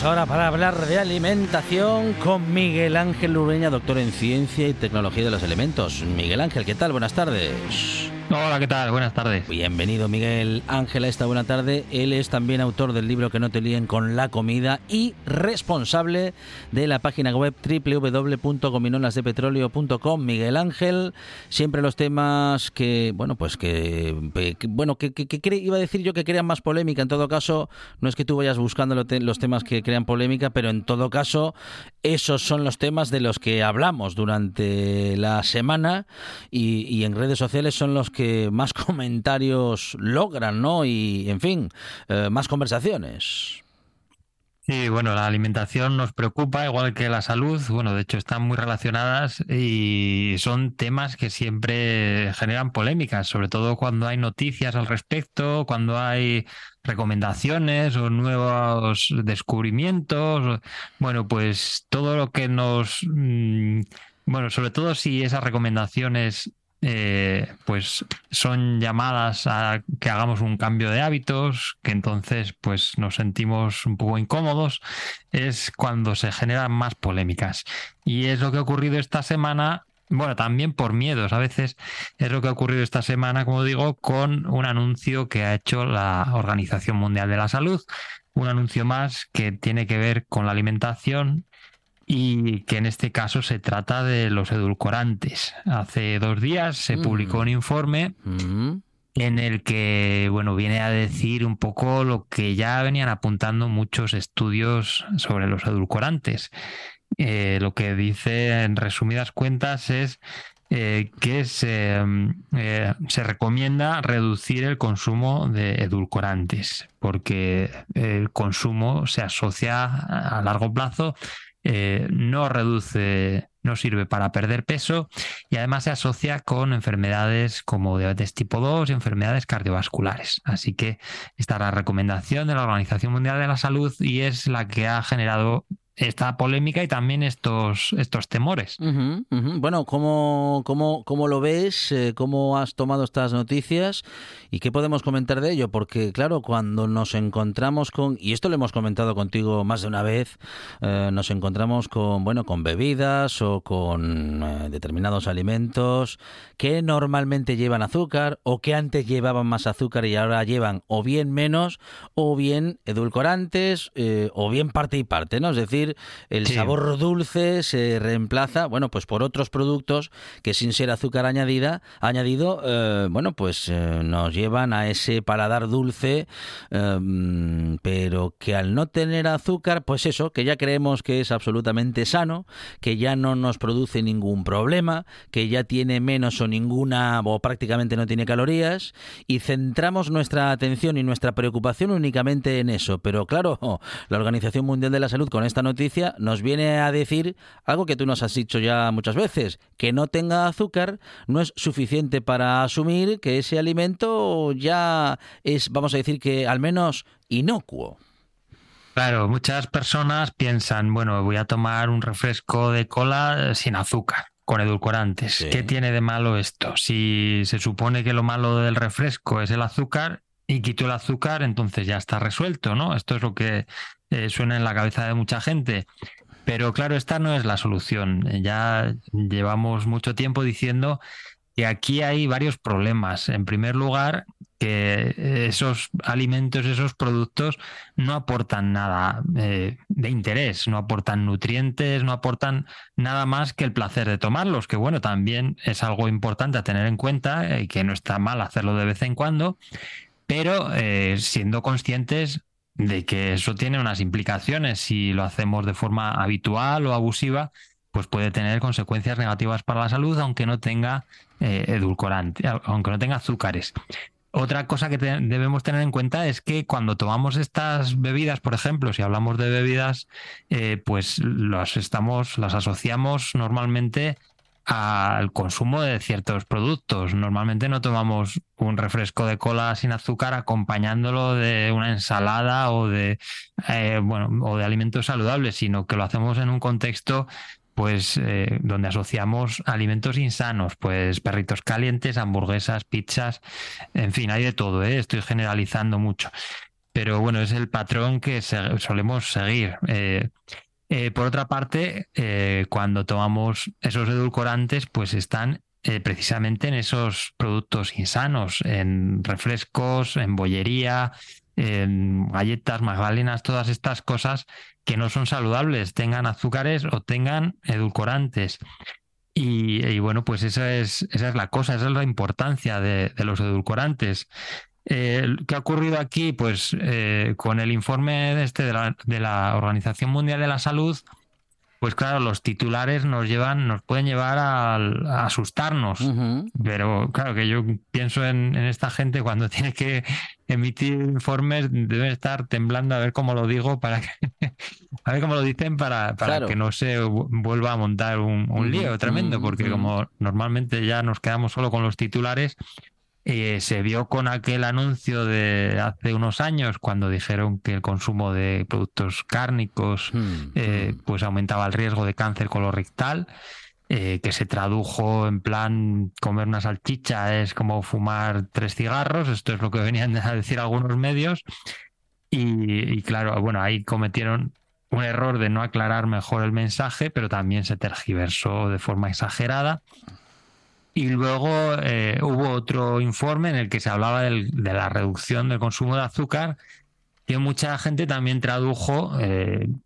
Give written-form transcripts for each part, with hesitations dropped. Ahora para hablar de alimentación con Miguel Ángel Lurueña, doctor en Ciencia y Tecnología de los Alimentos. Miguel Ángel, ¿qué tal? Buenas tardes. Hola, ¿qué tal? Buenas tardes. Bienvenido, Miguel Ángel, a esta buena tarde. Él es también autor del libro Que no te líen con la comida y responsable de la página web www.gominolasdepetróleo.com. Miguel Ángel, siempre los temas que, bueno, pues que iba a decir yo que crean más polémica. En todo caso, no es que tú vayas buscando los temas que crean polémica, pero en todo caso, esos son los temas de los que hablamos durante la semana y en redes sociales son los que más comentarios logran, ¿no? Y, en fin, más conversaciones. Sí, bueno, la alimentación nos preocupa, igual que la salud. Bueno, de hecho, están muy relacionadas y son temas que siempre generan polémicas, sobre todo cuando hay noticias al respecto, cuando hay recomendaciones o nuevos descubrimientos. Bueno, pues todo lo que nos... Bueno, sobre todo si esas recomendaciones... pues son llamadas a que hagamos un cambio de hábitos, que entonces pues nos sentimos un poco incómodos, es cuando se generan más polémicas. Y es lo que ha ocurrido esta semana, bueno, también por miedos a veces, es lo que ha ocurrido esta semana, como digo, con un anuncio que ha hecho la Organización Mundial de la Salud, un anuncio más que tiene que ver con la alimentación y que en este caso se trata de los edulcorantes. Hace 2 días se publicó un informe en el que, bueno, viene a decir un poco lo que ya venían apuntando muchos estudios sobre los edulcorantes. Lo que dice, en resumidas cuentas, es que se recomienda reducir el consumo de edulcorantes, porque el consumo se asocia a largo plazo, no reduce, no sirve para perder peso y además se asocia con enfermedades como diabetes tipo 2 y enfermedades cardiovasculares. Así que esta es la recomendación de la Organización Mundial de la Salud y es la que ha generado esta polémica y también estos temores. Bueno, ¿cómo lo ves? ¿Cómo has tomado estas noticias? ¿Y qué podemos comentar de ello? Porque, claro, cuando nos encontramos con... Y esto lo hemos comentado contigo más de una vez. Nos encontramos con bebidas o con determinados alimentos que normalmente llevan azúcar o que antes llevaban más azúcar y ahora llevan o bien menos o bien edulcorantes o bien parte y parte, ¿no? Es decir, decir, el sabor dulce se reemplaza, bueno, pues por otros productos que sin ser azúcar añadido, bueno, pues nos llevan a ese paladar dulce, pero que al no tener azúcar, pues eso, que ya creemos que es absolutamente sano, que ya no nos produce ningún problema, que ya tiene menos o ninguna, o prácticamente no tiene calorías, y centramos nuestra atención y nuestra preocupación únicamente en eso. Pero claro, la Organización Mundial de la Salud con esta noticia nos viene a decir algo que tú nos has dicho ya muchas veces, que no tenga azúcar no es suficiente para asumir que ese alimento ya es, vamos a decir, que al menos inocuo. Claro, muchas personas piensan, bueno, voy a tomar un refresco de cola sin azúcar, con edulcorantes. Sí. ¿Qué tiene de malo esto? Si se supone que lo malo del refresco es el azúcar y quito el azúcar, entonces ya está resuelto, ¿no? Esto es lo que suena en la cabeza de mucha gente. Pero claro, esta no es la solución. Ya llevamos mucho tiempo diciendo que aquí hay varios problemas. En primer lugar, que esos alimentos, esos productos no aportan nada de interés, no aportan nutrientes, no aportan nada más que el placer de tomarlos, que bueno, también es algo importante a tener en cuenta y que no está mal hacerlo de vez en cuando, pero siendo conscientes de que eso tiene unas implicaciones. Si lo hacemos de forma habitual o abusiva, pues puede tener consecuencias negativas para la salud, aunque no tenga edulcorante, aunque no tenga azúcares. Otra cosa que debemos tener en cuenta es que cuando tomamos estas bebidas, por ejemplo, si hablamos de bebidas, pues las asociamos normalmente al consumo de ciertos productos. Normalmente no tomamos un refresco de cola sin azúcar acompañándolo de una ensalada o de alimentos saludables, sino que lo hacemos en un contexto pues donde asociamos alimentos insanos, pues perritos calientes, hamburguesas, pizzas, en fin, hay de todo, estoy generalizando mucho. Pero bueno, es el patrón que solemos seguir. Por otra parte, cuando tomamos esos edulcorantes, pues están precisamente en esos productos insanos, en refrescos, en bollería, en galletas, magdalenas, todas estas cosas que no son saludables, tengan azúcares o tengan edulcorantes. Y bueno, pues esa es la cosa, esa es la importancia de los edulcorantes. ¿Qué ha ocurrido aquí? Pues con el informe de la Organización Mundial de la Salud, pues claro, los titulares nos pueden llevar a asustarnos. Uh-huh. Pero claro, que yo pienso en esta gente cuando tiene que emitir informes, debe estar temblando a ver cómo lo digo, a ver cómo lo dicen para claro, que no se vuelva a montar un lío tremendo, porque como normalmente ya nos quedamos solo con los titulares. Se vio con aquel anuncio de hace unos años cuando dijeron que el consumo de productos cárnicos pues aumentaba el riesgo de cáncer colorectal, que se tradujo en plan comer una salchicha es como fumar 3 cigarros, esto es lo que venían a decir algunos medios, y claro, bueno, ahí cometieron un error de no aclarar mejor el mensaje, pero también se tergiversó de forma exagerada. Y luego hubo otro informe en el que se hablaba de la reducción del consumo de azúcar, que mucha gente también tradujo,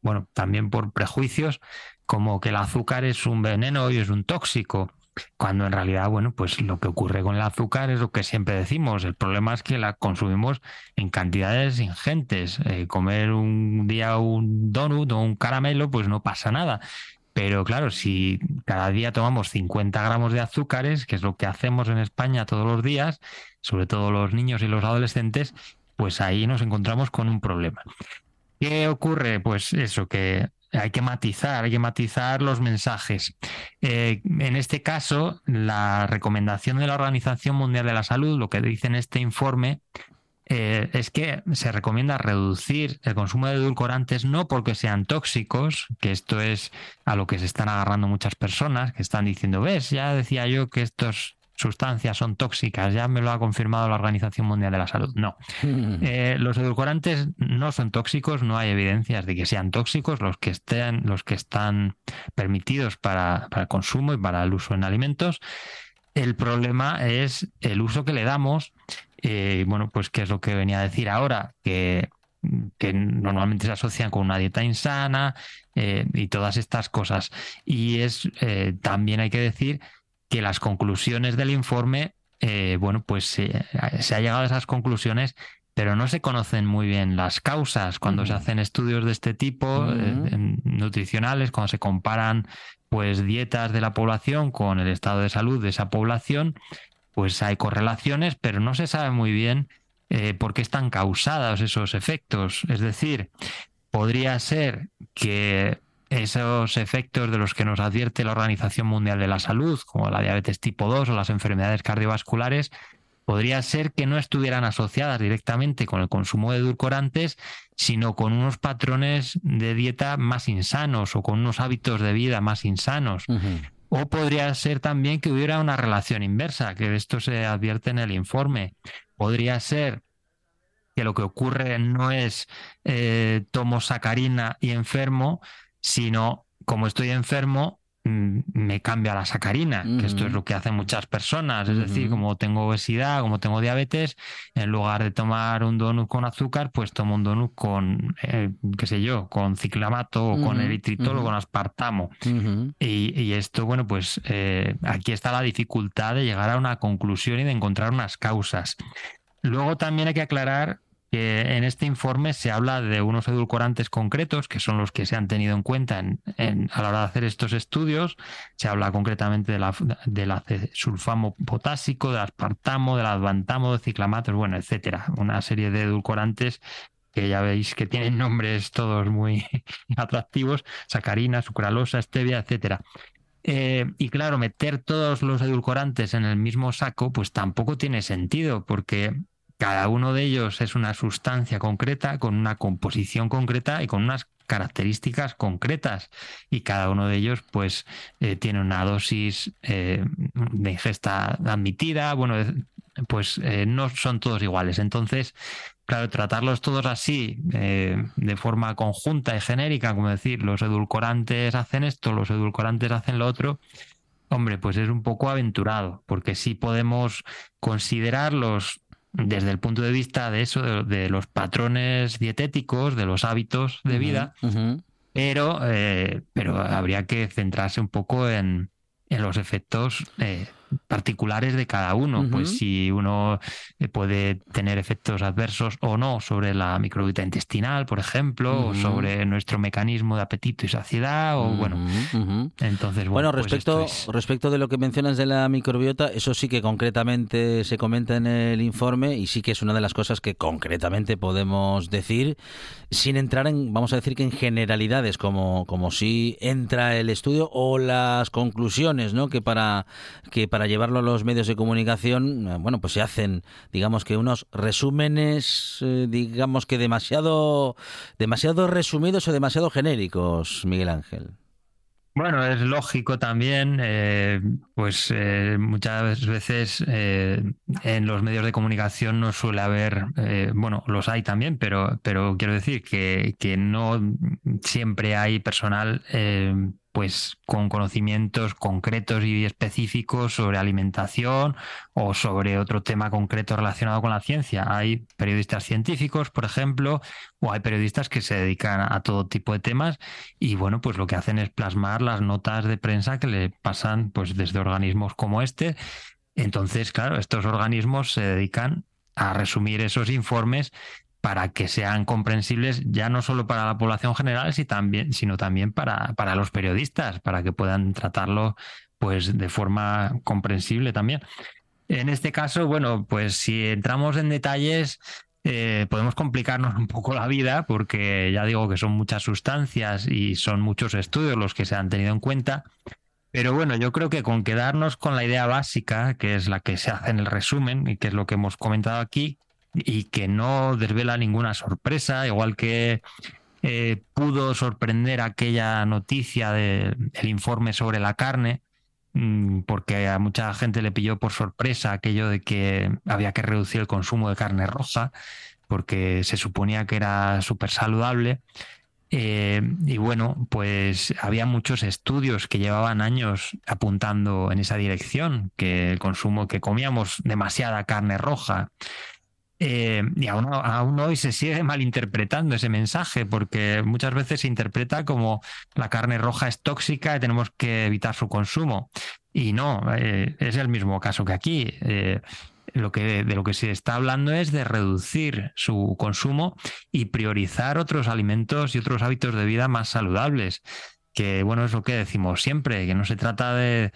bueno, también por prejuicios, como que el azúcar es un veneno y es un tóxico, cuando en realidad, bueno, pues lo que ocurre con el azúcar es lo que siempre decimos, el problema es que la consumimos en cantidades ingentes. Comer un día un donut o un caramelo, pues no pasa nada. Pero claro, si cada día tomamos 50 gramos de azúcares, que es lo que hacemos en España todos los días, sobre todo los niños y los adolescentes, pues ahí nos encontramos con un problema. ¿Qué ocurre? Pues eso, que hay que matizar los mensajes. En este caso, la recomendación de la Organización Mundial de la Salud, lo que dice en este informe, es que se recomienda reducir el consumo de edulcorantes no porque sean tóxicos, que esto es a lo que se están agarrando muchas personas, que están diciendo, ves, ya decía yo que estas sustancias son tóxicas, ya me lo ha confirmado la Organización Mundial de la Salud. No, los edulcorantes no son tóxicos, no hay evidencias de que sean tóxicos los que están permitidos para el consumo y para el uso en alimentos. El problema es el uso que le damos. Bueno, pues qué es lo que venía a decir ahora, que normalmente se asocian con una dieta insana, y todas estas cosas. Y es también hay que decir que las conclusiones del informe, bueno, pues se ha llegado a esas conclusiones, pero no se conocen muy bien las causas. Cuando se hacen estudios de este tipo, nutricionales, cuando se comparan pues dietas de la población con el estado de salud de esa población, pues hay correlaciones, pero no se sabe muy bien por qué están causados esos efectos. Es decir, podría ser que esos efectos de los que nos advierte la Organización Mundial de la Salud, como la diabetes tipo 2 o las enfermedades cardiovasculares, podría ser que no estuvieran asociadas directamente con el consumo de edulcorantes, sino con unos patrones de dieta más insanos o con unos hábitos de vida más insanos. O podría ser también que hubiera una relación inversa, que esto se advierte en el informe. Podría ser que lo que ocurre no es tomo sacarina y enfermo, sino como estoy enfermo, me cambia la sacarina, que esto es lo que hacen muchas personas. Es decir, como tengo obesidad, como tengo diabetes, en lugar de tomar un donut con azúcar, pues tomo un donut con, qué sé yo, con ciclamato o con eritritol o con aspartamo. Y esto, bueno, pues aquí está la dificultad de llegar a una conclusión y de encontrar unas causas. Luego también hay que aclarar que en este informe se habla de unos edulcorantes concretos, que son los que se han tenido en cuenta a la hora de hacer estos estudios. Se habla concretamente del sulfamo potásico, del aspartamo, del advantamo, de ciclamatos, bueno, etcétera. Una serie de edulcorantes que ya veis que tienen nombres todos muy atractivos: sacarina, sucralosa, stevia, etcétera. Y claro, meter todos los edulcorantes en el mismo saco, pues tampoco tiene sentido, porque cada uno de ellos es una sustancia concreta, con una composición concreta y con unas características concretas. Y cada uno de ellos, pues, tiene una dosis de ingesta admitida. Bueno, pues no son todos iguales. Entonces, claro, tratarlos todos así, de forma conjunta y genérica, como decir, los edulcorantes hacen esto, los edulcorantes hacen lo otro. Hombre, pues es un poco aventurado, porque sí podemos considerarlos desde el punto de vista de eso, de los patrones dietéticos, de los hábitos de vida, pero habría que centrarse un poco en los efectos particulares de cada uno. Pues si uno puede tener efectos adversos o no sobre la microbiota intestinal, por ejemplo, o sobre nuestro mecanismo de apetito y saciedad, o entonces... Bueno, respecto de lo que mencionas de la microbiota, eso sí que concretamente se comenta en el informe, y sí que es una de las cosas que concretamente podemos decir, sin entrar en, vamos a decir, que en generalidades, como si entra el estudio o las conclusiones, ¿no?, que para llevarlo a los medios de comunicación, bueno, pues se hacen, digamos, que unos resúmenes, digamos, que demasiado resumidos o demasiado genéricos, Miguel Ángel. Bueno, es lógico también, pues muchas veces en los medios de comunicación no suele haber, bueno, los hay también, pero quiero decir que no siempre hay personal pues con conocimientos concretos y específicos sobre alimentación o sobre otro tema concreto relacionado con la ciencia. Hay periodistas científicos, por ejemplo, o hay periodistas que se dedican a todo tipo de temas y, bueno, pues lo que hacen es plasmar las notas de prensa que le pasan pues desde organismos como este. Entonces, claro, estos organismos se dedican a resumir esos informes para que sean comprensibles ya no solo para la población general, sino también para los periodistas, para que puedan tratarlo pues de forma comprensible también. En este caso, bueno, pues si entramos en detalles, podemos complicarnos un poco la vida, porque ya digo que son muchas sustancias y son muchos estudios los que se han tenido en cuenta. Pero bueno, yo creo que con quedarnos con la idea básica, que es la que se hace en el resumen y que es lo que hemos comentado aquí, y que no desvela ninguna sorpresa, igual que pudo sorprender aquella noticia del informe sobre la carne, porque a mucha gente le pilló por sorpresa aquello de que había que reducir el consumo de carne roja, porque se suponía que era súper saludable. Y bueno, pues había muchos estudios que llevaban años apuntando en esa dirección, que el consumo, que comíamos demasiada carne roja. Y aún hoy se sigue malinterpretando ese mensaje, porque muchas veces se interpreta como la carne roja es tóxica y tenemos que evitar su consumo. Y no, es el mismo caso que aquí. De lo que se está hablando es de reducir su consumo y priorizar otros alimentos y otros hábitos de vida más saludables. Que bueno, es lo que decimos siempre, que no se trata de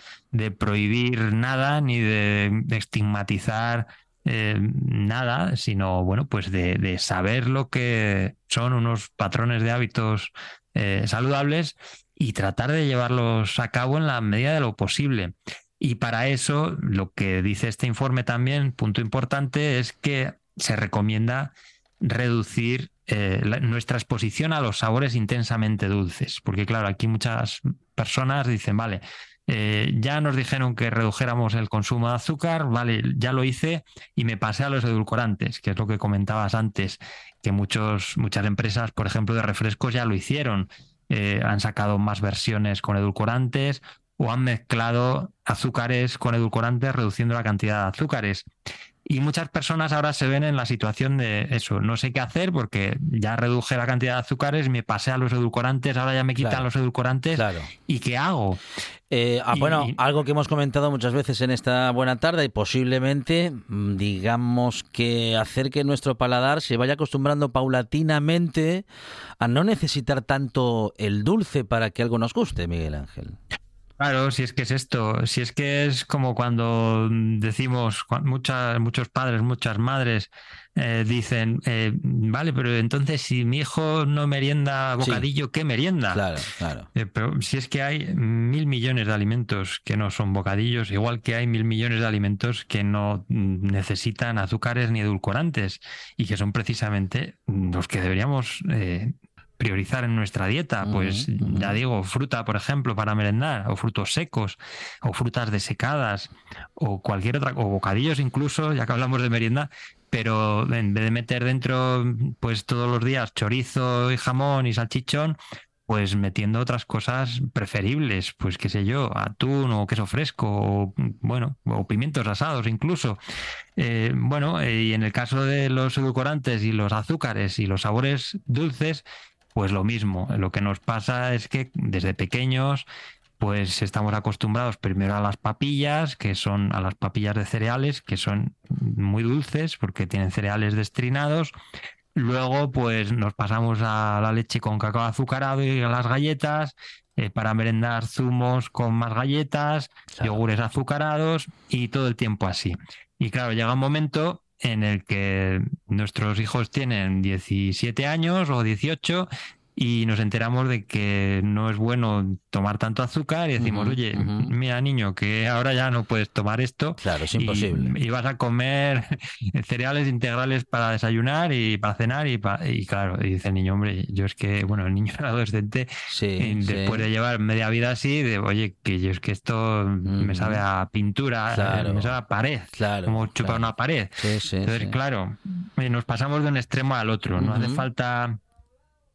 prohibir nada ni de estigmatizar nada, sino bueno, pues de saber lo que son unos patrones de hábitos saludables y tratar de llevarlos a cabo en la medida de lo posible. Y para eso, lo que dice este informe también, punto importante, es que se recomienda reducir nuestra exposición a los sabores intensamente dulces. Porque claro, aquí muchas personas dicen, vale, ya nos dijeron que redujéramos el consumo de azúcar, vale, ya lo hice y me pasé a los edulcorantes, que es lo que comentabas antes, que muchas empresas, por ejemplo, de refrescos ya lo hicieron. Han sacado más versiones con edulcorantes o han mezclado azúcares con edulcorantes reduciendo la cantidad de azúcares. Y muchas personas ahora se ven en la situación de eso, no sé qué hacer porque ya reduje la cantidad de azúcares, me pasé a los edulcorantes, ahora ya me quitan los edulcorantes, ¿y qué hago? Algo que hemos comentado muchas veces en esta buena tarde y posiblemente, digamos que hacer que nuestro paladar se vaya acostumbrando paulatinamente a no necesitar tanto el dulce para que algo nos guste, Miguel Ángel. Claro, si es que es esto, si es que es como cuando decimos, muchos padres, muchas madres dicen, vale, pero entonces si mi hijo no merienda bocadillo, sí. ¿Qué merienda? Claro. Pero si es que hay 1.000 millones de alimentos que no son bocadillos, igual que hay 1.000 millones de alimentos que no necesitan azúcares ni edulcorantes y que son precisamente los que deberíamos priorizar en nuestra dieta, pues ya digo, fruta, por ejemplo, para merendar, o frutos secos, o frutas desecadas, o cualquier otra, o bocadillos incluso, ya que hablamos de merienda, pero en vez de meter dentro, pues todos los días chorizo y jamón y salchichón, pues metiendo otras cosas preferibles, pues qué sé yo, atún o queso fresco, o pimientos asados incluso. Y en el caso de los edulcorantes y los azúcares y los sabores dulces, pues lo mismo. Lo que nos pasa es que desde pequeños pues estamos acostumbrados primero a las papillas, que son a las papillas de cereales, que son muy dulces porque tienen cereales destrinados. Luego pues nos pasamos a la leche con cacao azucarado y a las galletas, para merendar zumos con más galletas, yogures azucarados y todo el tiempo así. Y claro, llega un momento en el que nuestros hijos tienen 17 años o 18 y nos enteramos de que no es bueno tomar tanto azúcar y decimos, mira niño, que ahora ya no puedes tomar esto. Claro, es imposible. Y vas a comer cereales integrales para desayunar y para cenar y claro, y dice el niño, hombre, yo es que, bueno, el niño era adolescente, después de llevar media vida así, de oye, que yo es que esto me sabe a pintura, me sabe a pared, como chupar una pared. Entonces, claro, nos pasamos de un extremo al otro, no hace falta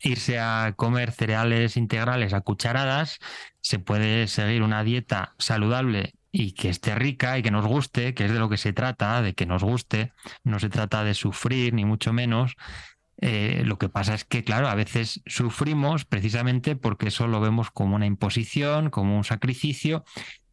irse a comer cereales integrales a cucharadas, se puede seguir una dieta saludable y que esté rica y que nos guste, que es de lo que se trata, de que nos guste, no se trata de sufrir ni mucho menos. Lo que pasa es que, claro, a veces sufrimos precisamente porque eso lo vemos como una imposición, como un sacrificio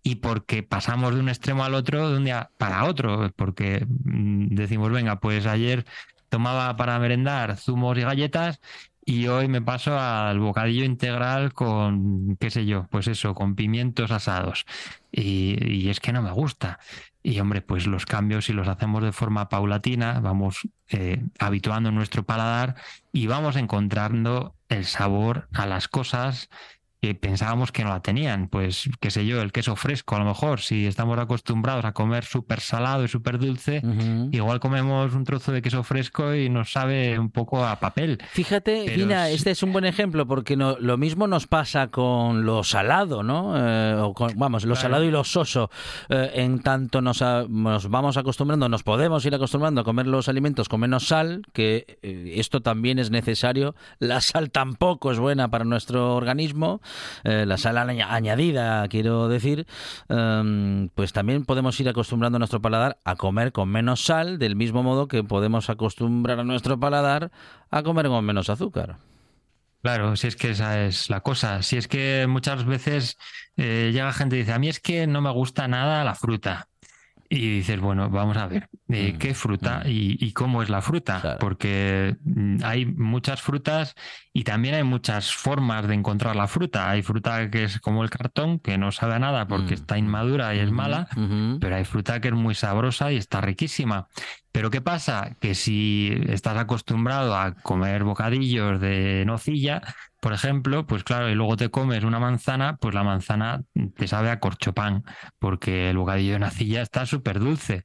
y porque pasamos de un extremo al otro, de un día para otro, porque decimos, venga, pues ayer tomaba para merendar zumos y galletas y hoy me paso al bocadillo integral con, qué sé yo, pues eso, con pimientos asados. Y es que no me gusta. Y hombre, pues los cambios, si los hacemos de forma paulatina, vamos habituando nuestro paladar y vamos encontrando el sabor a las cosas que pensábamos que no la tenían. Pues, qué sé yo, el queso fresco, a lo mejor, si estamos acostumbrados a comer súper salado y súper dulce, igual comemos un trozo de queso fresco y nos sabe un poco a papel. Fíjate, Gina, este es un buen ejemplo, porque lo mismo nos pasa con lo salado, ¿no? Salado y lo soso. En tanto nos vamos acostumbrando, nos podemos ir acostumbrando a comer los alimentos con menos sal, que esto también es necesario. La sal tampoco es buena para nuestro organismo. la sal añadida, quiero decir, pues también podemos ir acostumbrando a nuestro paladar a comer con menos sal, del mismo modo que podemos acostumbrar a nuestro paladar a comer con menos azúcar. Claro, si es que esa es la cosa. Si es que muchas veces llega gente y dice, a mí es que no me gusta nada la fruta. Y dices, bueno, vamos a ver, ¿qué fruta y cómo es la fruta? Claro. Porque hay muchas frutas y también hay muchas formas de encontrar la fruta. Hay fruta que es como el cartón, que no sabe a nada porque está inmadura y es mala, pero hay fruta que es muy sabrosa y está riquísima. Pero ¿qué pasa? Que si estás acostumbrado a comer bocadillos de nocilla, por ejemplo, pues claro, y luego te comes una manzana, pues la manzana te sabe a corchopán, porque el bocadillo de nocilla está súper dulce.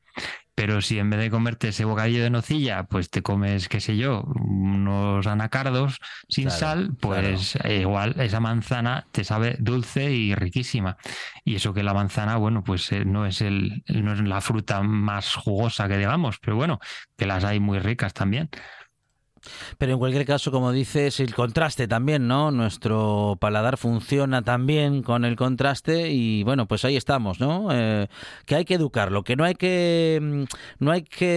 Pero si en vez de comerte ese bocadillo de nocilla, pues te comes, qué sé yo, unos anacardos sin sal, pues igual esa manzana te sabe dulce y riquísima. Y eso que la manzana, bueno, pues no es la fruta más jugosa que digamos, pero bueno, que las hay muy ricas también. Pero en cualquier caso, como dices, el contraste también, ¿no? Nuestro paladar funciona también con el contraste y, bueno, pues ahí estamos, ¿no? Que hay que educarlo, que no hay que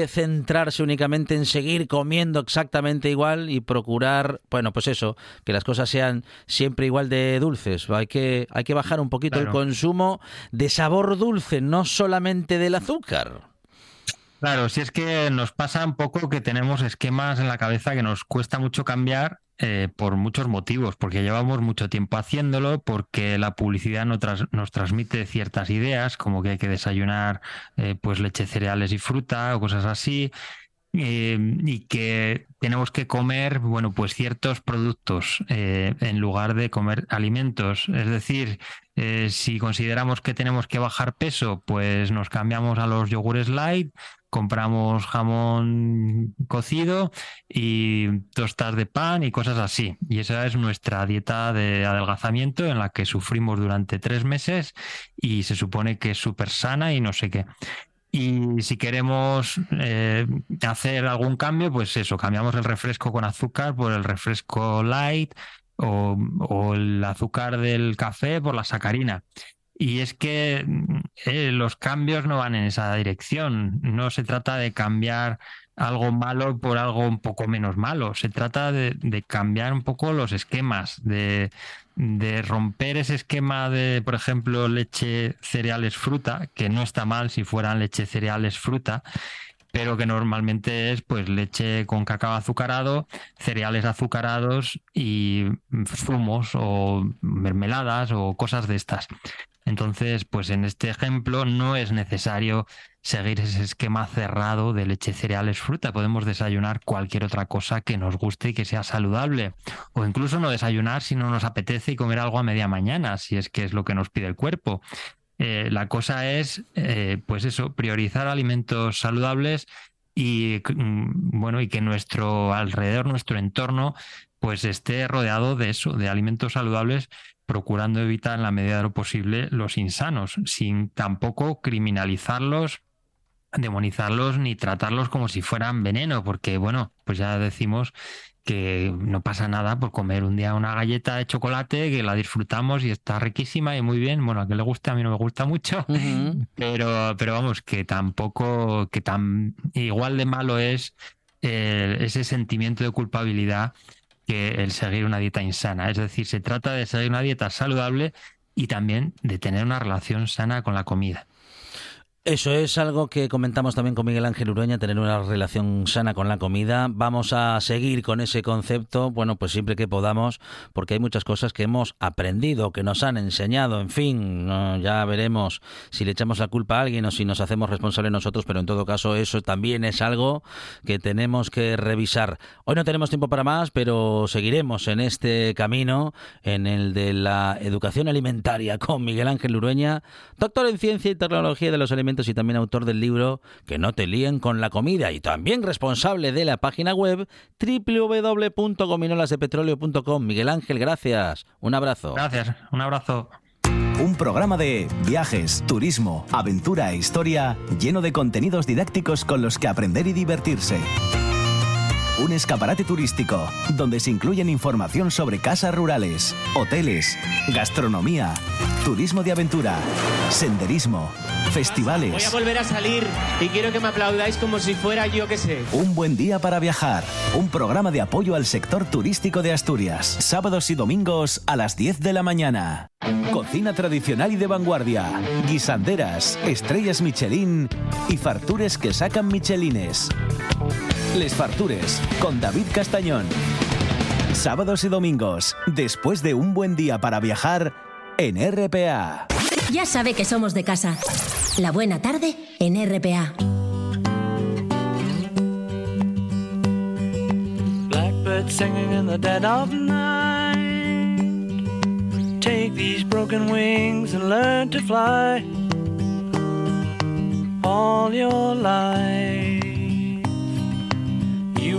centrarse únicamente en seguir comiendo exactamente igual y procurar, bueno, pues eso, que las cosas sean siempre igual de dulces. Hay que bajar un poquito el consumo de sabor dulce, no solamente del azúcar. Claro, si es que nos pasa un poco que tenemos esquemas en la cabeza que nos cuesta mucho cambiar por muchos motivos, porque llevamos mucho tiempo haciéndolo, porque la publicidad nos transmite ciertas ideas, como que hay que desayunar pues leche, cereales y fruta o cosas así, y que tenemos que comer, bueno, pues ciertos productos en lugar de comer alimentos. Es decir, si consideramos que tenemos que bajar peso, pues nos cambiamos a los yogures light, compramos jamón cocido y tostas de pan y cosas así. Y esa es nuestra dieta de adelgazamiento en la que sufrimos durante 3 meses y se supone que es súper sana y no sé qué. Y si queremos hacer algún cambio, pues eso, cambiamos el refresco con azúcar por el refresco light o el azúcar del café por la sacarina. Y es que los cambios no van en esa dirección. No se trata de cambiar algo malo por algo un poco menos malo. Se trata de cambiar un poco los esquemas, de romper ese esquema de, por ejemplo, leche, cereales, fruta, que no está mal si fueran leche, cereales, fruta, pero que normalmente es pues leche con cacao azucarado, cereales azucarados y zumos o mermeladas o cosas de estas. Entonces, pues en este ejemplo no es necesario seguir ese esquema cerrado de leche, cereales, fruta. Podemos desayunar cualquier otra cosa que nos guste y que sea saludable. O incluso no desayunar si no nos apetece y comer algo a media mañana, si es que es lo que nos pide el cuerpo. La cosa es, pues eso, priorizar alimentos saludables y, bueno, y que nuestro alrededor, nuestro entorno, pues esté rodeado de eso, de alimentos saludables, procurando evitar en la medida de lo posible los insanos, sin tampoco criminalizarlos, demonizarlos ni tratarlos como si fueran veneno, porque, bueno, pues ya decimos que no pasa nada por comer un día una galleta de chocolate, que la disfrutamos y está riquísima y muy bien. Bueno, a que le guste, a mí no me gusta mucho, pero vamos, que tampoco, que tan igual de malo es ese sentimiento de culpabilidad que el seguir una dieta insana. Es decir, se trata de seguir una dieta saludable y también de tener una relación sana con la comida. Eso es algo que comentamos también con Miguel Ángel Lurueña, tener una relación sana con la comida. Vamos a seguir con ese concepto, bueno, pues siempre que podamos, porque hay muchas cosas que hemos aprendido, que nos han enseñado, en fin, ¿no? Ya veremos si le echamos la culpa a alguien o si nos hacemos responsables nosotros, pero en todo caso eso también es algo que tenemos que revisar. Hoy no tenemos tiempo para más, pero seguiremos en este camino, en el de la educación alimentaria, con Miguel Ángel Lurueña, doctor en Ciencia y Tecnología de los Alimentos y también autor del libro Que no te líen con la comida, y también responsable de la página web www.gominolasdepetróleo.com. Miguel Ángel, gracias. Un abrazo. Gracias, un abrazo. Un programa de viajes, turismo, aventura e historia lleno de contenidos didácticos con los que aprender y divertirse. un escaparate turístico donde se incluyen información sobre casas rurales, hoteles, gastronomía, turismo de aventura, senderismo, festivales. Voy a volver a salir y quiero que me aplaudáis como si fuera yo que sé. Un buen día para viajar, un programa de apoyo al sector turístico de Asturias. Sábados y domingos a las 10 de la mañana. Cocina tradicional y de vanguardia, guisanderas, estrellas Michelin y fartures que sacan michelines. Les Fartures con David Castañón. Sábados y domingos, después de un buen día para viajar en RPA. Ya sabe que somos de casa. La buena tarde en RPA. Blackbird singing in the dead of night. Take these broken wings and learn to fly all your life. You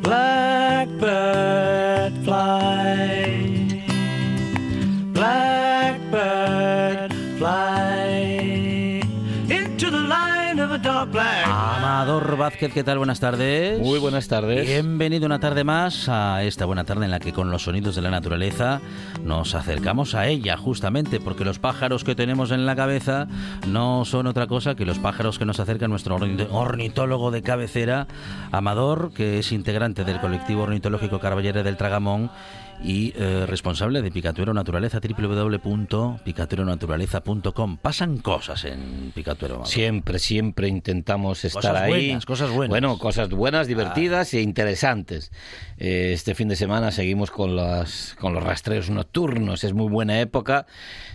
Blackbird fly, blackbird fly, into the line of a dark black. Amador Vázquez, ¿qué tal? Buenas tardes. Muy buenas tardes. Bienvenido una tarde más a esta buena tarde en la que con los sonidos de la naturaleza nos acercamos a ella, justamente porque los pájaros que tenemos en la cabeza no son otra cosa que los pájaros que nos acerca nuestro ornitólogo de cabecera, Amador, que es integrante del colectivo ornitológico Caballeros del Tragamón y responsable de Picatuero Naturaleza, www.picatueronaturaleza.com. Pasan cosas en Picatuero, Amador. Siempre intentamos estar cosas ahí. Cosas buenas. Bueno, cosas buenas, divertidas e interesantes. Este fin de semana seguimos con los rastreos nocturnos. Es muy buena época.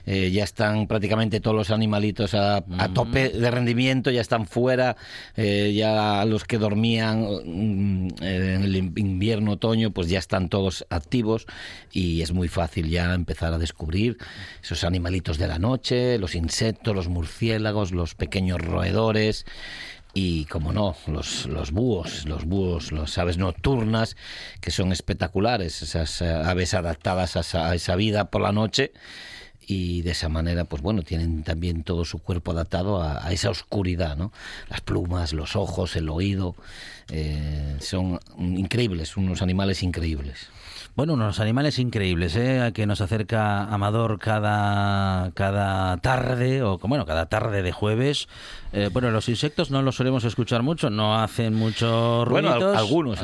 Ya están prácticamente todos los animalitos a tope de rendimiento, ya están fuera. Ya los que dormían en el invierno, otoño, pues ya están todos activos y es muy fácil ya empezar a descubrir esos animalitos de la noche, los insectos, los murciélagos, los pequeños roedores. Y, como no, los búhos, las aves nocturnas, que son espectaculares, esas aves adaptadas a esa vida por la noche. Y de esa manera, pues bueno, tienen también todo su cuerpo adaptado a esa oscuridad, ¿no? Las plumas, los ojos, el oído, son increíbles, unos animales increíbles. Bueno, unos animales increíbles, a que nos acerca Amador cada tarde, o bueno, cada tarde de jueves. Bueno, los insectos no los solemos escuchar mucho, no hacen mucho ruidos. Bueno,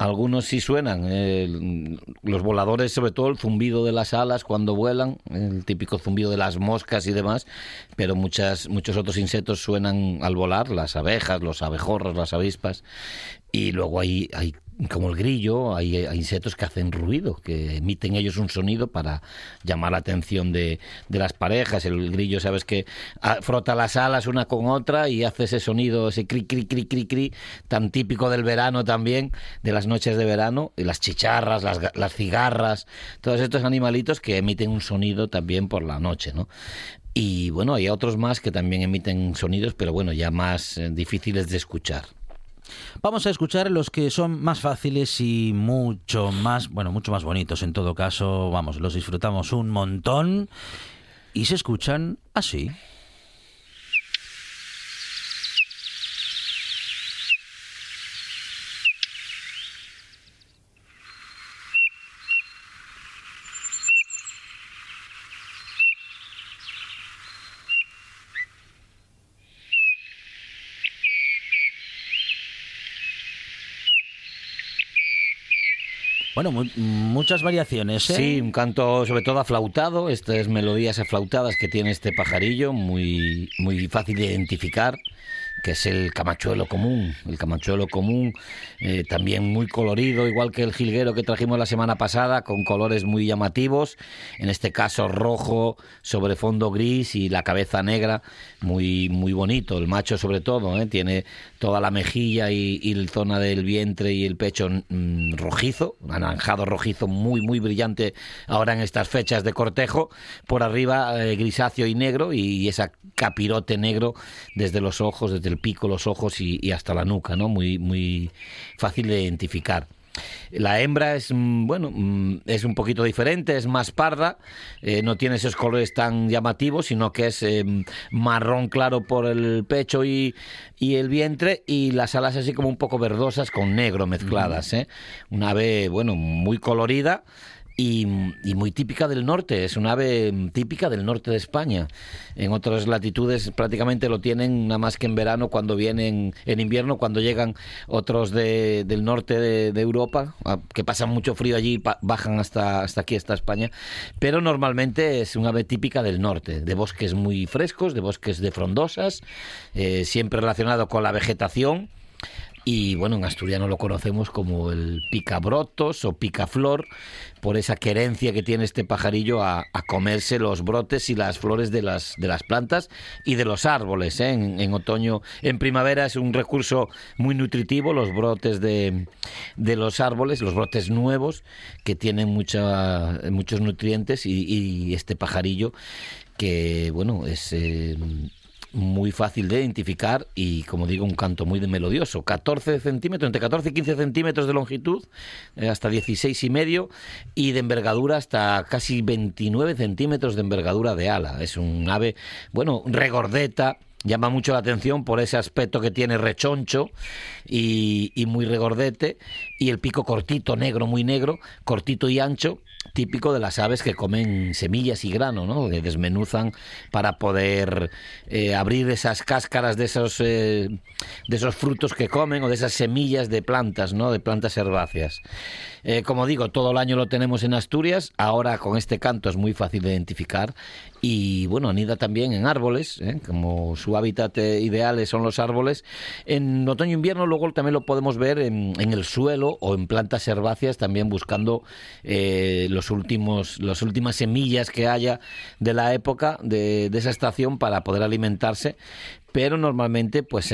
algunos sí suenan. Los voladores, sobre todo el zumbido de las alas cuando vuelan, el típico zumbido de las moscas y demás, pero muchos otros insectos suenan al volar, las abejas, los abejorros, las avispas, y luego hay como el grillo, hay insectos que hacen ruido, que emiten ellos un sonido para llamar la atención de las parejas. El grillo, sabes que frota las alas una con otra y hace ese sonido, ese cri, cri, cri, cri, cri, tan típico del verano también, de las noches de verano. Y las chicharras, las cigarras, todos estos animalitos que emiten un sonido también por la noche, ¿no? Y bueno, hay otros más que también emiten sonidos, pero bueno, ya más difíciles de escuchar. Vamos a escuchar los que son más fáciles y mucho más bonitos en todo caso. Vamos, los disfrutamos un montón y se escuchan así. Bueno, muchas variaciones, ¿eh? Sí, un canto sobre todo aflautado, estas melodías aflautadas que tiene este pajarillo, muy, muy fácil de identificar que es el camachuelo común. El camachuelo común, también muy colorido, igual que el jilguero que trajimos la semana pasada, con colores muy llamativos, en este caso rojo sobre fondo gris y la cabeza negra, muy, muy bonito. El macho sobre todo, tiene toda la mejilla y la zona del vientre y el pecho rojizo, anaranjado rojizo, muy, muy brillante ahora en estas fechas de cortejo. Por arriba grisáceo y negro, y esa capirote negro desde los ojos, desde el pico, los ojos y hasta la nuca, ¿no? Muy, muy fácil de identificar. La hembra es, bueno, es un poquito diferente, es más parda, no tiene esos colores tan llamativos, sino que es marrón claro por el pecho y el vientre, y las alas así como un poco verdosas con negro mezcladas, ¿eh? Una ave, bueno, muy colorida. Y muy típica del norte, es un ave típica del norte de España. En otras latitudes prácticamente lo tienen nada más que en verano, cuando vienen en invierno, cuando llegan otros del norte de Europa, que pasan mucho frío allí, bajan hasta aquí, hasta España. Pero normalmente es un ave típica del norte, de bosques muy frescos, de bosques de frondosas, siempre relacionado con la vegetación. Y bueno, en asturiano lo conocemos como el picabrotos o picaflor, por esa querencia que tiene este pajarillo a comerse los brotes y las flores de las plantas y de los árboles, ¿eh? En otoño, en primavera es un recurso muy nutritivo, los brotes de los árboles, los brotes nuevos que tienen muchos nutrientes, y este pajarillo que, bueno, es... muy fácil de identificar y, como digo, un canto muy melodioso. 14 centímetros, entre 14 y 15 centímetros de longitud, hasta 16,5, y de envergadura hasta casi 29 centímetros de envergadura de ala. Es un ave, bueno, regordeta. Llama mucho la atención por ese aspecto que tiene rechoncho y muy regordete, y el pico cortito, negro, muy negro, cortito y ancho, típico de las aves que comen semillas y grano, ¿no? Que desmenuzan para poder abrir esas cáscaras de esos frutos que comen, o de esas semillas de plantas, ¿no? De plantas herbáceas. Como digo, todo el año lo tenemos en Asturias, ahora con este canto es muy fácil de identificar. Y bueno, anida también en árboles, ¿eh? Como su hábitat ideal son los árboles. En otoño e invierno luego también lo podemos ver en el suelo o en plantas herbáceas, también buscando las últimas semillas que haya de la época, de esa estación, para poder alimentarse. Pero normalmente pues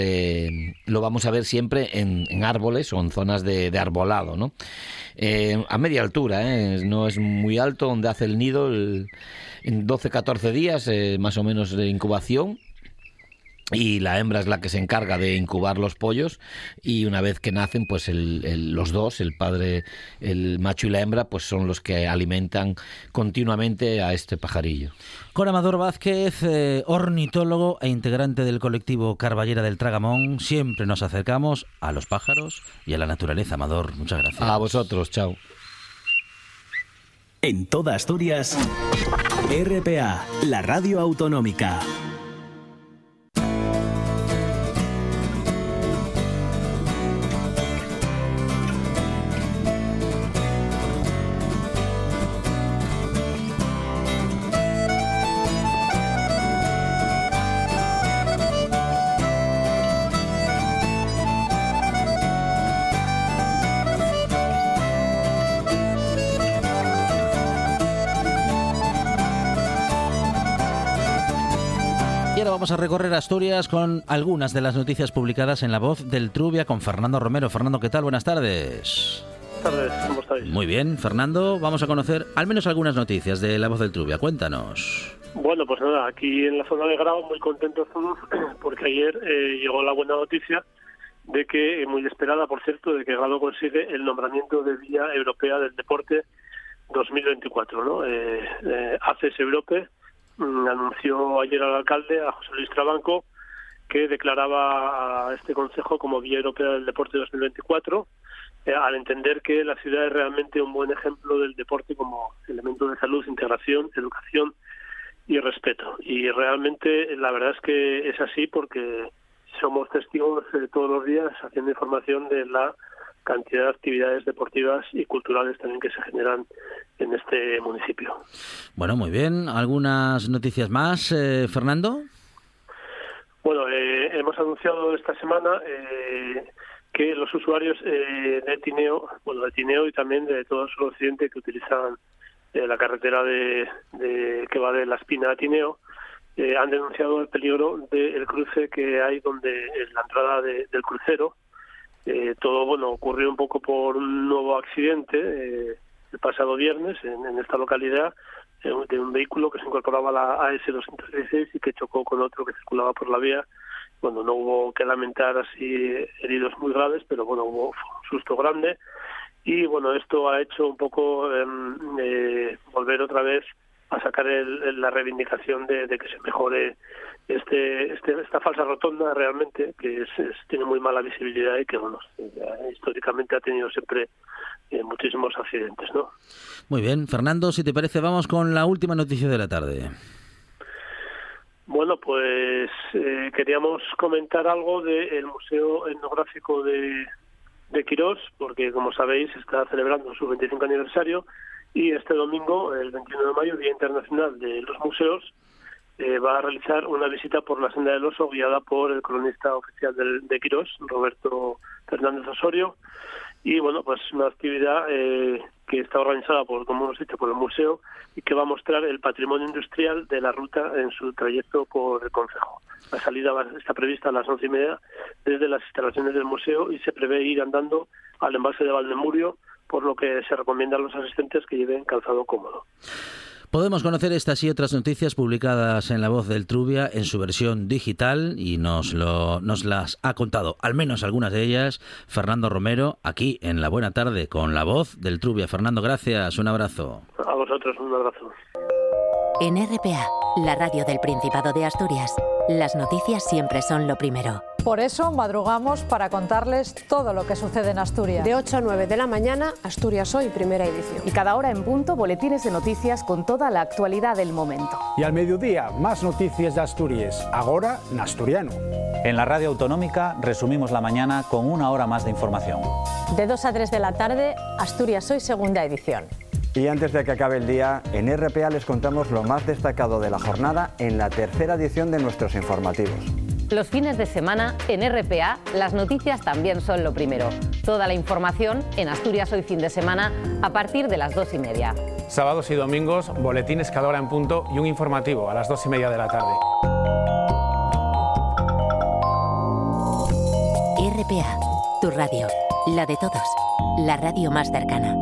lo vamos a ver siempre en árboles o en zonas de arbolado, ¿no? A media altura, no es muy alto, donde hace el nido en 12-14 días más o menos de incubación. Y la hembra es la que se encarga de incubar los pollos, y una vez que nacen, pues los dos, el padre, el macho y la hembra, pues son los que alimentan continuamente a este pajarillo. Con Amador Vázquez, ornitólogo e integrante del colectivo Caballeros del Tragamón, siempre nos acercamos a los pájaros y a la naturaleza. Amador, muchas gracias. A vosotros, chao. En toda Asturias, RPA, la radio autonómica. Vamos a recorrer Asturias con algunas de las noticias publicadas en La Voz del Trubia con Fernando Romero. Fernando, ¿qué tal? Buenas tardes. Buenas tardes, ¿cómo estáis? Muy bien, Fernando. Vamos a conocer al menos algunas noticias de La Voz del Trubia. Cuéntanos. Bueno, pues nada, aquí en la zona de Grado muy contentos todos porque ayer llegó la buena noticia de que, muy esperada por cierto, de que Grado consigue el nombramiento de Día Europea del Deporte 2024, ¿no? ACS Europe anunció ayer al alcalde, a José Luis Trabanco, que declaraba a este consejo como Vía Europea del Deporte 2024, al entender que la ciudad es realmente un buen ejemplo del deporte como elemento de salud, integración, educación y respeto. Y realmente la verdad es que es así, porque somos testigos todos los días, haciendo información, de la cantidad de actividades deportivas y culturales también que se generan en este municipio. Bueno, muy bien. ¿Algunas noticias más, Fernando? Bueno, hemos anunciado esta semana que los usuarios de Tineo y también de todo el sur occidente que utilizan la carretera que va de La Espina a Tineo, han denunciado el peligro del cruce que hay donde en la entrada del crucero. Todo ocurrió un poco por un nuevo accidente el pasado viernes en esta localidad, de un vehículo que se incorporaba a la AS-216 y que chocó con otro que circulaba por la vía. Bueno, no hubo que lamentar así heridos muy graves, pero hubo un susto grande. Y esto ha hecho un poco volver otra vez a sacar la reivindicación de que se mejore esta falsa rotonda realmente, que tiene muy mala visibilidad y que históricamente ha tenido siempre muchísimos accidentes, ¿no? Muy bien, Fernando, si te parece vamos con la última noticia de la tarde. Bueno, pues queríamos comentar algo del Museo Etnográfico de Quirós, porque como sabéis está celebrando su 25 aniversario y este domingo, el 21 de mayo, Día Internacional de los Museos, va a realizar una visita por la Senda del Oso guiada por el cronista oficial de Quirós, Roberto Fernández Osorio. Y pues una actividad que está organizada, como hemos dicho, por el museo y que va a mostrar el patrimonio industrial de la ruta en su trayecto por el concejo. La salida está prevista a las 11:30 desde las instalaciones del museo y se prevé ir andando al embalse de Valdemurio, por lo que se recomienda a los asistentes que lleven calzado cómodo. Podemos conocer estas y otras noticias publicadas en La Voz del Trubia en su versión digital y nos las ha contado, al menos algunas de ellas, Fernando Romero, aquí en La Buena Tarde con La Voz del Trubia. Fernando, gracias, un abrazo. A vosotros, un abrazo. En RPA, la radio del Principado de Asturias, las noticias siempre son lo primero. Por eso madrugamos para contarles todo lo que sucede en Asturias. De 8 a 9 de la mañana, Asturias Hoy, primera edición. Y cada hora en punto, boletines de noticias con toda la actualidad del momento. Y al mediodía, más noticias de Asturias, ahora en asturiano. En la radio autonómica resumimos la mañana con una hora más de información. De 2 a 3 de la tarde, Asturias Hoy, segunda edición. Y antes de que acabe el día, en RPA les contamos lo más destacado de la jornada en la tercera edición de nuestros informativos. Los fines de semana, en RPA, las noticias también son lo primero. Toda la información en Asturias Hoy fin de semana a partir de las 2:30. Sábados y domingos, boletines cada hora en punto y un informativo a las 2:30 de la tarde. RPA, tu radio, la de todos, la radio más cercana.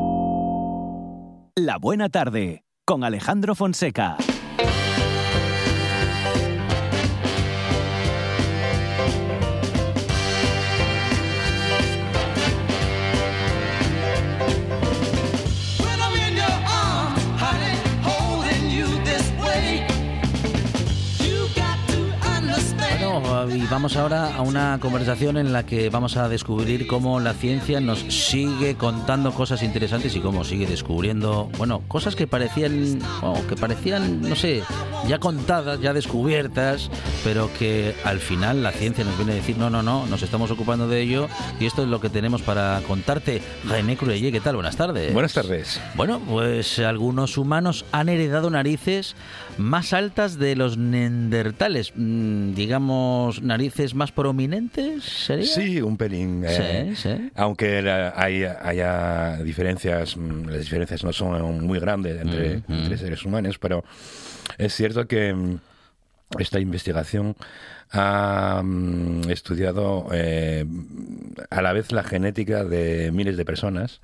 La Buena Tarde, con Alejandro Fonseca. Y vamos ahora a una conversación en la que vamos a descubrir cómo la ciencia nos sigue contando cosas interesantes y cómo sigue descubriendo, cosas que parecían, ya contadas, ya descubiertas, pero que al final la ciencia nos viene a decir, no, nos estamos ocupando de ello y esto es lo que tenemos para contarte. René Cruylle, ¿qué tal? Buenas tardes. Buenas tardes. Bueno, pues algunos humanos han heredado narices más altas de los neandertales, digamos, narices más prominentes, ¿sería? Sí, un pelín. Sí. Aunque haya diferencias, las diferencias no son muy grandes entre seres humanos, pero es cierto que esta investigación ha estudiado a la vez la genética de miles de personas,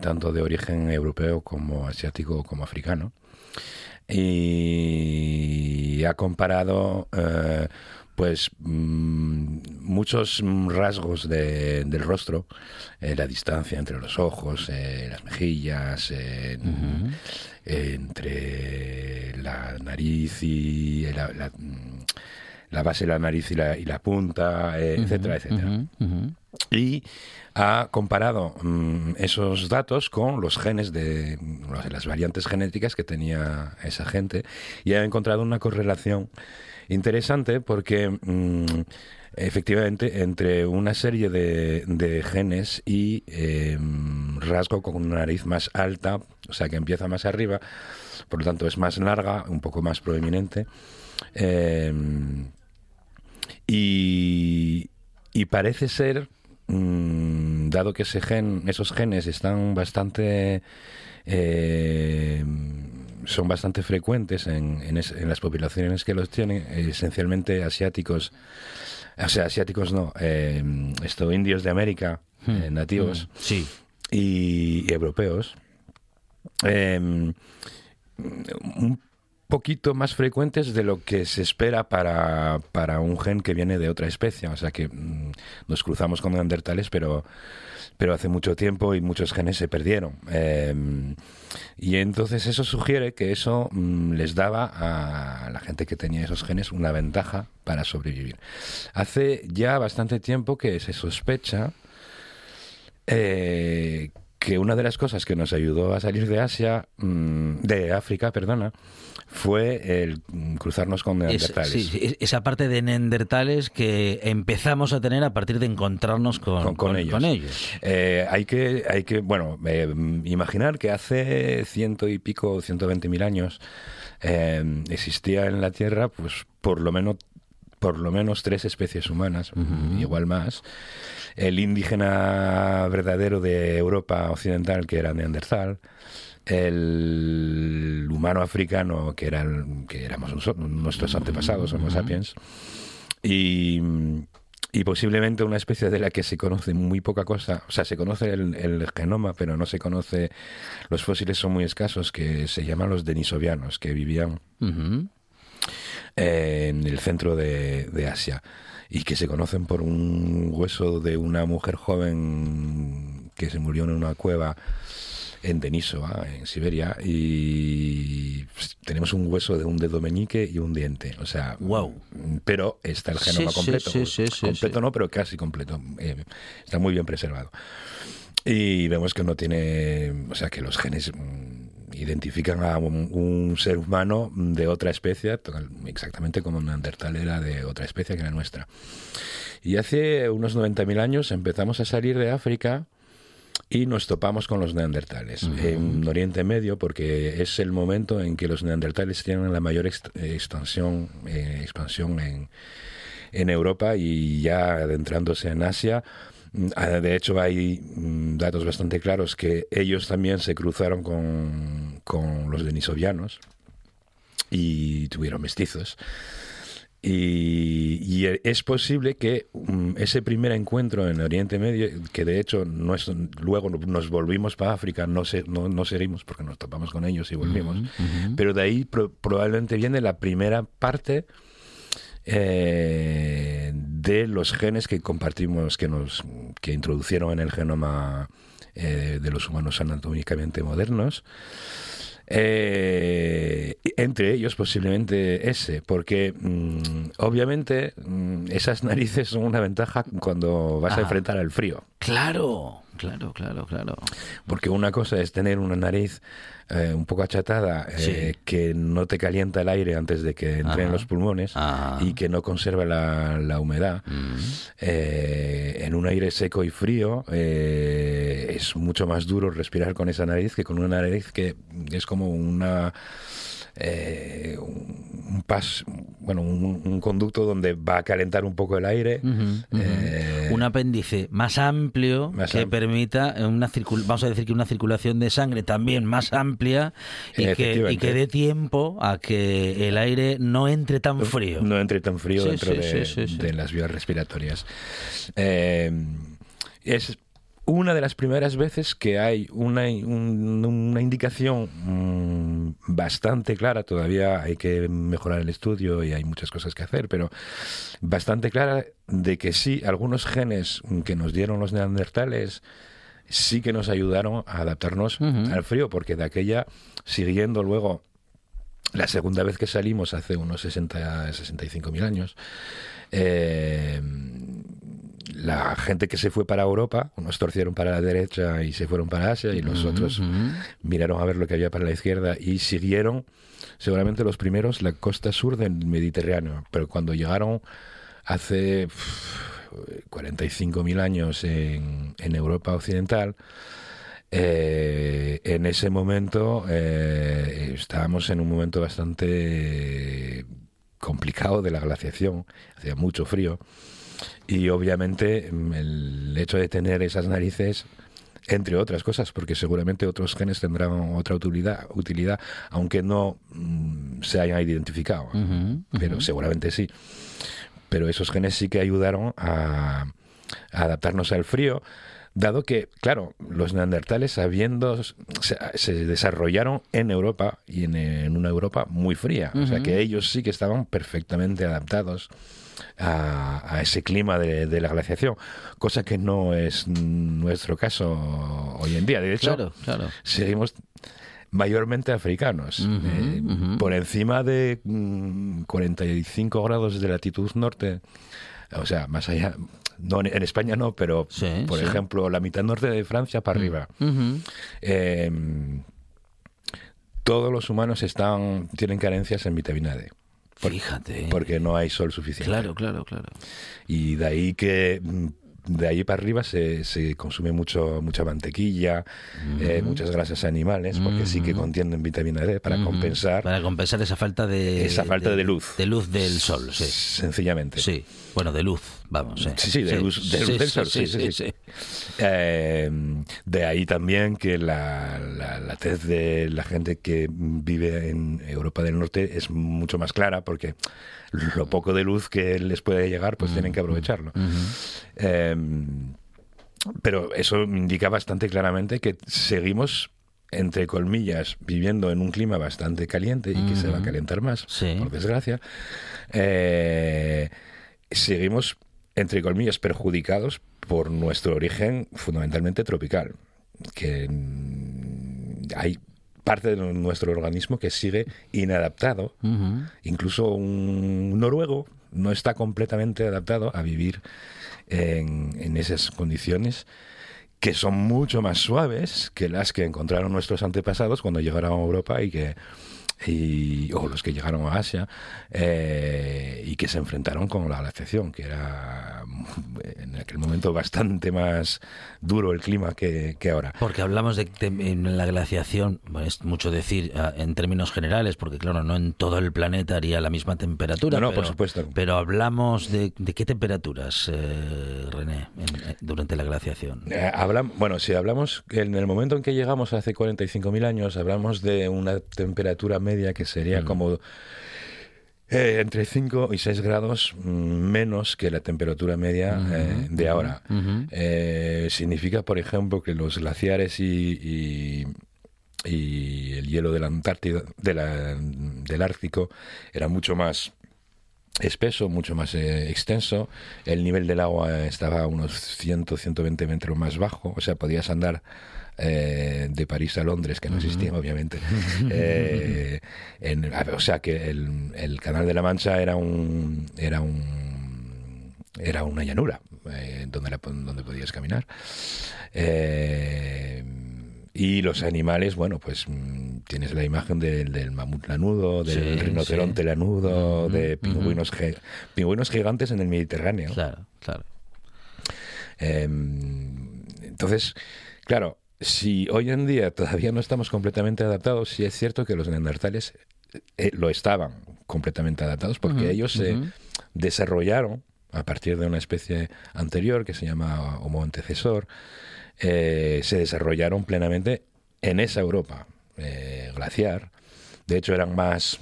tanto de origen europeo como asiático como africano, y ha comparado muchos rasgos del rostro, la distancia entre los ojos, las mejillas, entre la nariz y la base de la nariz y la punta, etcétera, etcétera. Y ha comparado esos datos con los genes de las variantes genéticas que tenía esa gente y ha encontrado una correlación interesante porque efectivamente entre una serie de genes y rasgo con una nariz más alta, o sea que empieza más arriba, por lo tanto es más larga, un poco más prominente, Y parece ser, dado que esos genes están bastante... son bastante frecuentes en las poblaciones que los tienen, esencialmente asiáticos, o sea, asiáticos no, indios de América, nativos, sí, y europeos, un poquito más frecuentes de lo que se espera para un gen que viene de otra especie, o sea que nos cruzamos con neandertales, pero hace mucho tiempo y muchos genes se perdieron, y entonces eso sugiere que eso les daba a la gente que tenía esos genes una ventaja para sobrevivir. Hace ya bastante tiempo que se sospecha que una de las cosas que nos ayudó a salir de África, fue el cruzarnos con neandertales. Esa parte de neandertales que empezamos a tener a partir de encontrarnos con ellos. Hay que imaginar que hace 120.000 años existía en la Tierra, pues por lo menos 3 especies humanas, igual más. El indígena verdadero de Europa Occidental, que era neandertal, el humano africano, que éramos nuestros antepasados, Homo sapiens, y posiblemente una especie de la que se conoce muy poca cosa. O sea, se conoce el genoma, pero no se conoce... Los fósiles son muy escasos, que se llaman los Denisovianos, que vivían... en el centro de Asia, y que se conocen por un hueso de una mujer joven que se murió en una cueva en Denisova, en Siberia, y tenemos un hueso de un dedo meñique y un diente, o sea, wow. Pero está el genoma completo, no, pero casi completo, está muy bien preservado, y vemos que no tiene, o sea, que los genes identifican a un ser humano de otra especie, exactamente como un neandertal era de otra especie que la nuestra. Y hace unos 90.000 años empezamos a salir de África y nos topamos con los neandertales en Oriente Medio, porque es el momento en que los neandertales tienen la mayor expansión en Europa, y ya adentrándose en Asia. De hecho, hay datos bastante claros que ellos también se cruzaron con los denisovianos y tuvieron mestizos. Y es posible que ese primer encuentro en Oriente Medio, que de hecho luego nos volvimos para África, no seguimos porque nos topamos con ellos y volvimos, pero de ahí probablemente viene la primera parte de los genes que compartimos, que introducieron en el genoma de los humanos anatómicamente modernos, entre ellos posiblemente ese, porque obviamente esas narices son una ventaja cuando vas a enfrentar al frío. Claro. Porque una cosa es tener una nariz un poco achatada, que no te calienta el aire antes de que entre en los pulmones, y que no conserva la humedad. En un aire seco y frío es mucho más duro respirar con esa nariz que con una nariz que es como un conducto donde va a calentar un poco el aire. Un apéndice más amplio que permita una circulación de sangre también más amplia, y que dé tiempo a que el aire no entre tan frío de las vías respiratorias. Es una de las primeras veces que hay una indicación bastante clara. Todavía hay que mejorar el estudio y hay muchas cosas que hacer, pero bastante clara de que sí, algunos genes que nos dieron los neandertales sí que nos ayudaron a adaptarnos al frío, porque de aquella, siguiendo luego la segunda vez que salimos hace unos 65.000 años, la gente que se fue para Europa, unos torcieron para la derecha y se fueron para Asia, y los otros miraron a ver lo que había para la izquierda y siguieron, seguramente los primeros, la costa sur del Mediterráneo. Pero cuando llegaron hace 45.000 años en Europa Occidental, en ese momento estábamos en un momento bastante complicado de la glaciación, hacía mucho frío, y obviamente el hecho de tener esas narices, entre otras cosas, porque seguramente otros genes tendrán otra utilidad aunque no se hayan identificado, pero seguramente sí. Pero esos genes sí que ayudaron a adaptarnos al frío, dado que, claro, los neandertales se desarrollaron en Europa, y en una Europa muy fría. O sea que ellos sí que estaban perfectamente adaptados a ese clima de la glaciación, cosa que no es nuestro caso hoy en día. De hecho, claro. Seguimos mayormente africanos, por encima de 45 grados de latitud norte, o sea, más allá. No, en España no, pero por ejemplo la mitad norte de Francia para arriba. Todos los humanos tienen carencias en vitamina D. Fíjate. Porque no hay sol suficiente. Claro. Y de ahí para arriba se consume mucha mantequilla, muchas grasas animales, porque sí que contienen vitamina D para compensar. Para compensar esa falta de luz. De luz del sol, sí. Sencillamente. Sí, bueno, de luz, vamos. Sí, de luz del sol, sí. De ahí también que la tez de la gente que vive en Europa del Norte es mucho más clara, porque lo poco de luz que les puede llegar, pues tienen que aprovecharlo. Pero eso indica bastante claramente que seguimos, entre comillas, viviendo en un clima bastante caliente, y que se va a calentar más, por desgracia. Seguimos, entre comillas, perjudicados por nuestro origen fundamentalmente tropical, que hay parte de nuestro organismo que sigue inadaptado. Incluso un noruego no está completamente adaptado a vivir en esas condiciones, que son mucho más suaves que las que encontraron nuestros antepasados cuando llegaron a Europa o los que llegaron a Asia, y que se enfrentaron con la glaciación, que era en aquel momento bastante más duro el clima que ahora. Porque hablamos en la glaciación, es mucho decir en términos generales, porque claro, no en todo el planeta haría la misma temperatura. No, por supuesto. Pero hablamos de qué temperaturas, René, durante la glaciación. Si hablamos en el momento en que llegamos hace 45.000 años, hablamos de una temperatura media que sería como entre 5 y 6 grados menos que la temperatura media de ahora. Significa, por ejemplo, que los glaciares y el hielo de la Antártida, del Ártico, era mucho más espeso, mucho más extenso. El nivel del agua estaba a unos 100-120 metros más bajo, o sea, podías andar de París a Londres, que no existía, obviamente. O sea que el Canal de la Mancha era una llanura donde podías caminar. Y los animales, bueno, pues tienes la imagen del mamut lanudo, del rinoceronte lanudo, de pingüinos gigantes en el Mediterráneo. Claro. Entonces, claro, si hoy en día todavía no estamos completamente adaptados, sí es cierto que los neandertales lo estaban completamente adaptados, porque ellos se desarrollaron a partir de una especie anterior que se llama Homo antecesor. Se desarrollaron plenamente en esa Europa glaciar. De hecho, eran más,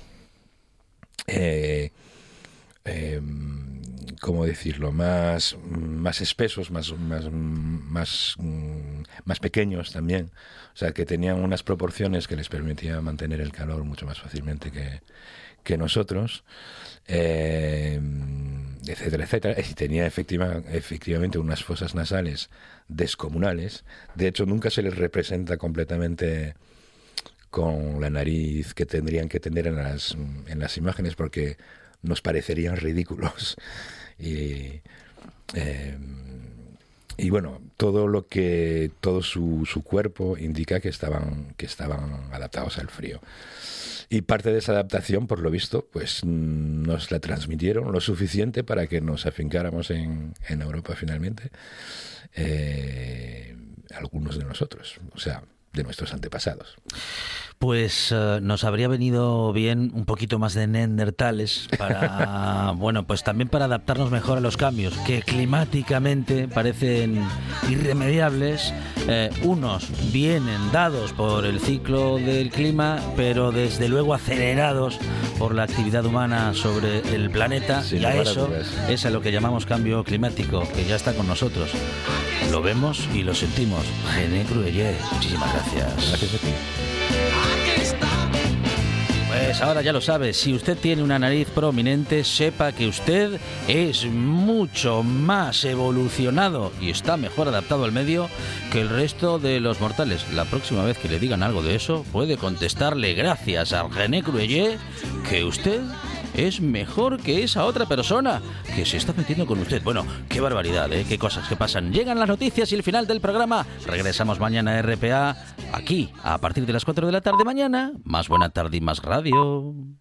¿cómo decirlo?, más espesos, más pequeños también. O sea, que tenían unas proporciones que les permitían mantener el calor mucho más fácilmente que nosotros, etcétera, etcétera. Y tenía efectivamente unas fosas nasales descomunales. De hecho, nunca se les representa completamente con la nariz que tendrían que tener en las imágenes, porque nos parecerían ridículos. Y bueno, todo su cuerpo indica que estaban adaptados al frío. Y parte de esa adaptación, por lo visto, pues nos la transmitieron lo suficiente para que nos afincáramos en Europa finalmente, algunos de nosotros. O sea, de nuestros antepasados. Pues nos habría venido bien un poquito más de neandertales para, bueno, pues también para adaptarnos mejor a los cambios que climáticamente parecen irremediables. Unos vienen dados por el ciclo del clima, pero desde luego acelerados por la actividad humana sobre el planeta, y a eso es a lo que llamamos cambio climático, que ya está con nosotros. Lo vemos y lo sentimos. René Cruylle, muchísimas gracias. Gracias a ti. Pues ahora ya lo sabe, si usted tiene una nariz prominente, sepa que usted es mucho más evolucionado y está mejor adaptado al medio que el resto de los mortales. La próxima vez que le digan algo de eso, puede contestarle gracias a René Cruylle que usted es mejor que esa otra persona que se está metiendo con usted. Bueno, qué barbaridad, ¿eh? Qué cosas que pasan. Llegan las noticias y el final del programa. Regresamos mañana a RPA, aquí, a partir de las 4 de la tarde mañana. Más buena tarde y más radio.